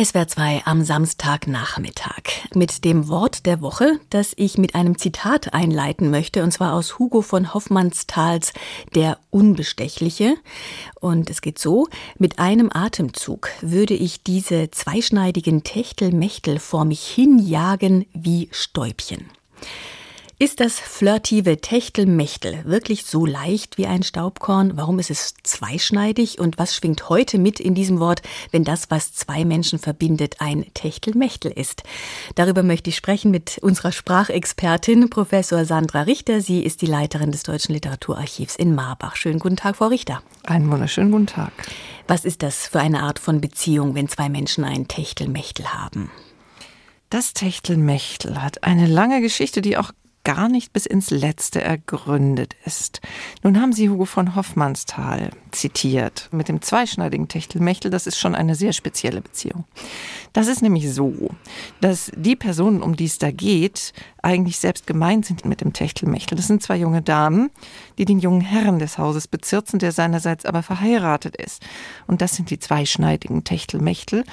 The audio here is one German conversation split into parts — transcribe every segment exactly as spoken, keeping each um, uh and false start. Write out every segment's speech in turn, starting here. S W R zwei am Samstagnachmittag mit dem Wort der Woche, das ich mit einem Zitat einleiten möchte, und zwar aus Hugo von Hofmannsthals Der Unbestechliche. Und es geht so: Mit einem Atemzug würde ich diese zweischneidigen Techtelmechtel vor mich hinjagen wie Stäubchen. Ist das flirtive Techtelmechtel wirklich so leicht wie ein Staubkorn? Warum ist es zweischneidig? Und was schwingt heute mit in diesem Wort, wenn das, was zwei Menschen verbindet, ein Techtelmechtel ist? Darüber möchte ich sprechen mit unserer Sprachexpertin, Professor Sandra Richter. Sie ist die Leiterin des Deutschen Literaturarchivs in Marbach. Schönen guten Tag, Frau Richter. Einen wunderschönen guten Tag. Was ist das für eine Art von Beziehung, wenn zwei Menschen ein Techtelmechtel haben? Das Techtelmechtel hat eine lange Geschichte, die auch gar nicht bis ins Letzte ergründet ist. Nun haben Sie Hugo von Hofmannsthal zitiert mit dem zweischneidigen Techtelmechtel. Das ist schon eine sehr spezielle Beziehung. Das ist nämlich so, dass die Personen, um die es da geht, eigentlich selbst gemeint sind mit dem Techtelmechtel. Das sind zwei junge Damen, die den jungen Herrn des Hauses bezirzen, der seinerseits aber verheiratet ist. Und das sind die zweischneidigen Techtelmechtel,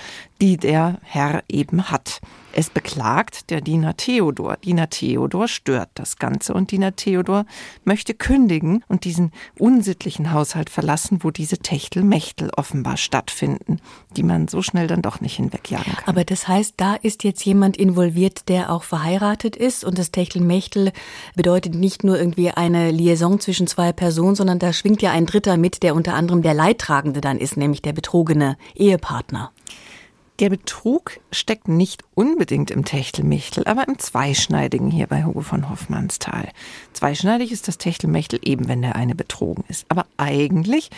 die der Herr eben hat. Es beklagt der Diener Theodor. Diener Theodor stört das Ganze und Diener Theodor möchte kündigen und diesen unsittlichen Haushalt verlassen, wo diese Techtelmechtel offenbar stattfinden, die man so schnell dann doch nicht hinwegjagen kann. Aber das heißt, da ist jetzt jemand involviert, der auch verheiratet ist, und das Techtelmechtel bedeutet nicht nur irgendwie eine Liaison zwischen zwei Personen, sondern da schwingt ja ein Dritter mit, der unter anderem der Leidtragende dann ist, nämlich der betrogene Ehepartner. Der Betrug steckt nicht unbedingt im Techtelmechtel, aber im Zweischneidigen hier bei Hugo von Hofmannsthal. Zweischneidig ist das Techtelmechtel eben, wenn der eine betrogen ist. Aber eigentlich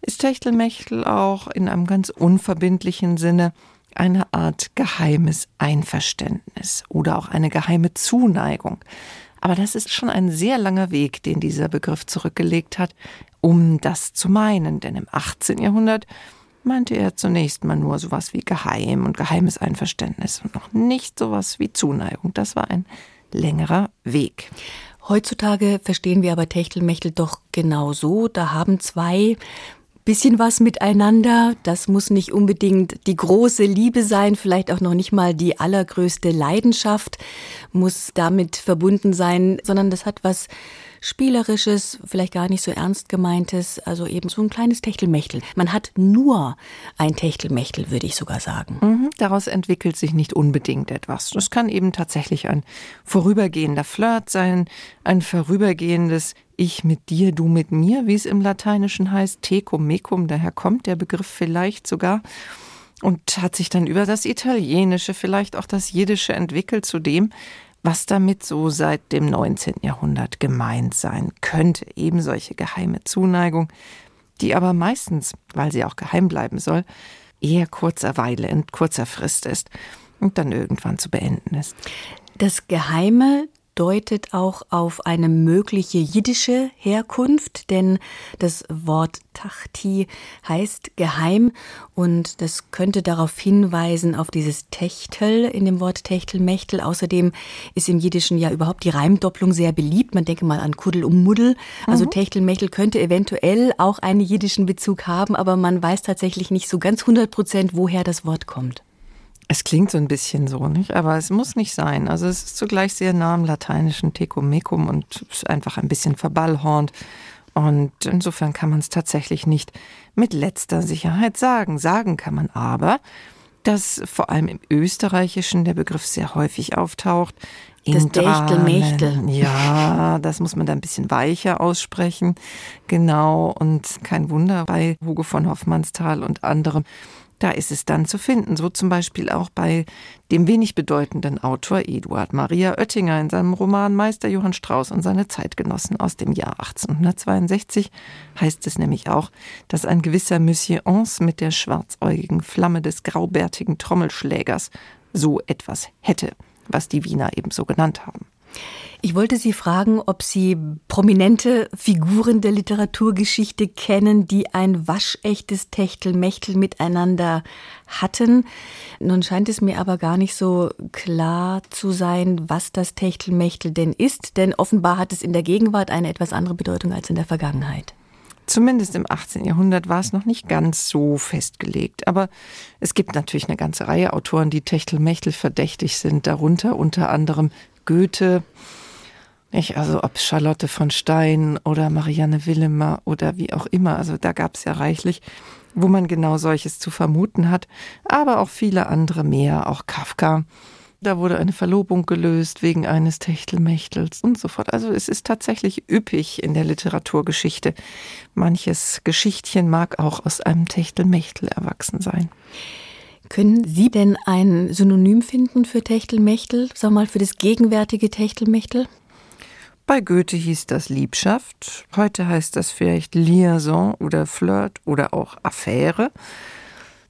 ist Techtelmechtel auch in einem ganz unverbindlichen Sinne eine Art geheimes Einverständnis oder auch eine geheime Zuneigung. Aber das ist schon ein sehr langer Weg, den dieser Begriff zurückgelegt hat, um das zu meinen. Denn im achtzehnten Jahrhundert meinte er zunächst mal nur sowas wie geheim und geheimes Einverständnis und noch nicht sowas wie Zuneigung. Das war ein längerer Weg. Heutzutage verstehen wir aber Techtelmechtel doch genau so. Da haben zwei bisschen was miteinander. Das muss nicht unbedingt die große Liebe sein, vielleicht auch noch nicht mal die allergrößte Leidenschaft muss damit verbunden sein, sondern das hat was Spielerisches, vielleicht gar nicht so ernst gemeintes, also eben so ein kleines Techtelmechtel. Man hat nur ein Techtelmechtel, würde ich sogar sagen. Mhm, daraus entwickelt sich nicht unbedingt etwas. Das kann eben tatsächlich ein vorübergehender Flirt sein, ein vorübergehendes Ich mit dir, du mit mir, wie es im Lateinischen heißt, tecum mecum, daher kommt der Begriff vielleicht sogar. Und hat sich dann über das Italienische, vielleicht auch das Jiddische entwickelt zu dem, was damit so seit dem neunzehnten Jahrhundert gemeint sein könnte. Eben solche geheime Zuneigung, die aber meistens, weil sie auch geheim bleiben soll, eher kurzer Weile, in kurzer Frist ist und dann irgendwann zu beenden ist. Das Geheime deutet auch auf eine mögliche jiddische Herkunft, denn das Wort Tachti heißt geheim und das könnte darauf hinweisen, auf dieses Techtel in dem Wort Techtelmechtel. Außerdem ist im Jiddischen ja überhaupt die Reimdopplung sehr beliebt. Man denke mal an Kuddel um Muddel. Also mhm. Techtelmechtel könnte eventuell auch einen jiddischen Bezug haben, aber man weiß tatsächlich nicht so ganz hundert Prozent, woher das Wort kommt. Es klingt so ein bisschen so, nicht? Aber es muss nicht sein. Also es ist zugleich sehr nah am Lateinischen tecum mecum und ist einfach ein bisschen verballhornt. Und insofern kann man es tatsächlich nicht mit letzter Sicherheit sagen. Sagen kann man aber, dass vor allem im Österreichischen der Begriff sehr häufig auftaucht. Das Techtelmechtel. Ja, das muss man da ein bisschen weicher aussprechen. Genau, und kein Wunder bei Hugo von Hofmannsthal und anderem. Da ist es dann zu finden, so zum Beispiel auch bei dem wenig bedeutenden Autor Eduard Maria Oettinger in seinem Roman Meister Johann Strauß und seine Zeitgenossen aus dem Jahr achtzehnhundertzweiundsechzig heißt es nämlich auch, dass ein gewisser Monsieur Hans mit der schwarzäugigen Flamme des graubärtigen Trommelschlägers so etwas hätte, was die Wiener eben so genannt haben. Ich wollte Sie fragen, ob Sie prominente Figuren der Literaturgeschichte kennen, die ein waschechtes Techtelmechtel miteinander hatten. Nun scheint es mir aber gar nicht so klar zu sein, was das Techtelmechtel denn ist, denn offenbar hat es in der Gegenwart eine etwas andere Bedeutung als in der Vergangenheit. Zumindest im achtzehnten Jahrhundert war es noch nicht ganz so festgelegt. Aber es gibt natürlich eine ganze Reihe Autoren, die Techtelmechtel verdächtig sind. Darunter unter anderem Goethe, nicht? Also ob Charlotte von Stein oder Marianne Willemar oder wie auch immer. Also da gab es ja reichlich, wo man genau solches zu vermuten hat. Aber auch viele andere mehr, auch Kafka. Da wurde eine Verlobung gelöst wegen eines Techtelmechtels und so fort. Also es ist tatsächlich üppig in der Literaturgeschichte. Manches Geschichtchen mag auch aus einem Techtelmechtel erwachsen sein. Können Sie denn ein Synonym finden für Techtelmechtel, sag mal für das gegenwärtige Techtelmechtel? Bei Goethe hieß das Liebschaft. Heute heißt das vielleicht Liaison oder Flirt oder auch Affäre.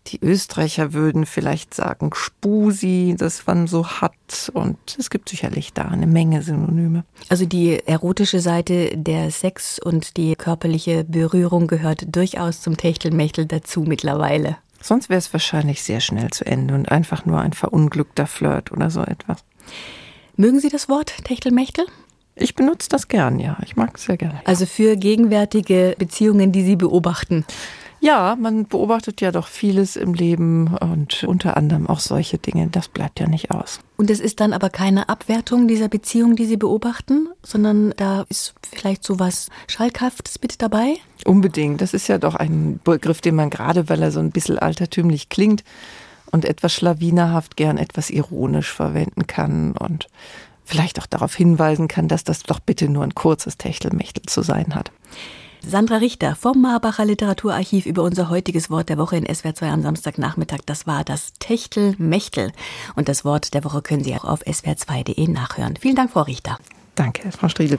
Die Österreicher würden vielleicht sagen Spusi, das man so hat. Und es gibt sicherlich da eine Menge Synonyme. Also die erotische Seite, der Sex und die körperliche Berührung gehört durchaus zum Techtelmechtel dazu mittlerweile. Sonst wäre es wahrscheinlich sehr schnell zu Ende und einfach nur ein verunglückter Flirt oder so etwas. Mögen Sie das Wort Techtelmechtel? Ich benutze das gern, ja. Ich mag es sehr gerne. Ja. Also für gegenwärtige Beziehungen, die Sie beobachten? Ja, man beobachtet ja doch vieles im Leben und unter anderem auch solche Dinge. Das bleibt ja nicht aus. Und es ist dann aber keine Abwertung dieser Beziehung, die Sie beobachten, sondern da ist vielleicht so was Schalkhaftes mit dabei? Unbedingt. Das ist ja doch ein Begriff, den man gerade, weil er so ein bisschen altertümlich klingt und etwas schlawinerhaft gern etwas ironisch verwenden kann und vielleicht auch darauf hinweisen kann, dass das doch bitte nur ein kurzes Techtelmechtel zu sein hat. Sandra Richter vom Marbacher Literaturarchiv über unser heutiges Wort der Woche in S W R zwei am Samstagnachmittag. Das war das Techtelmechtel. Und das Wort der Woche können Sie auch auf S W R zwei punkt de nachhören. Vielen Dank, Frau Richter. Danke, Frau Striedl.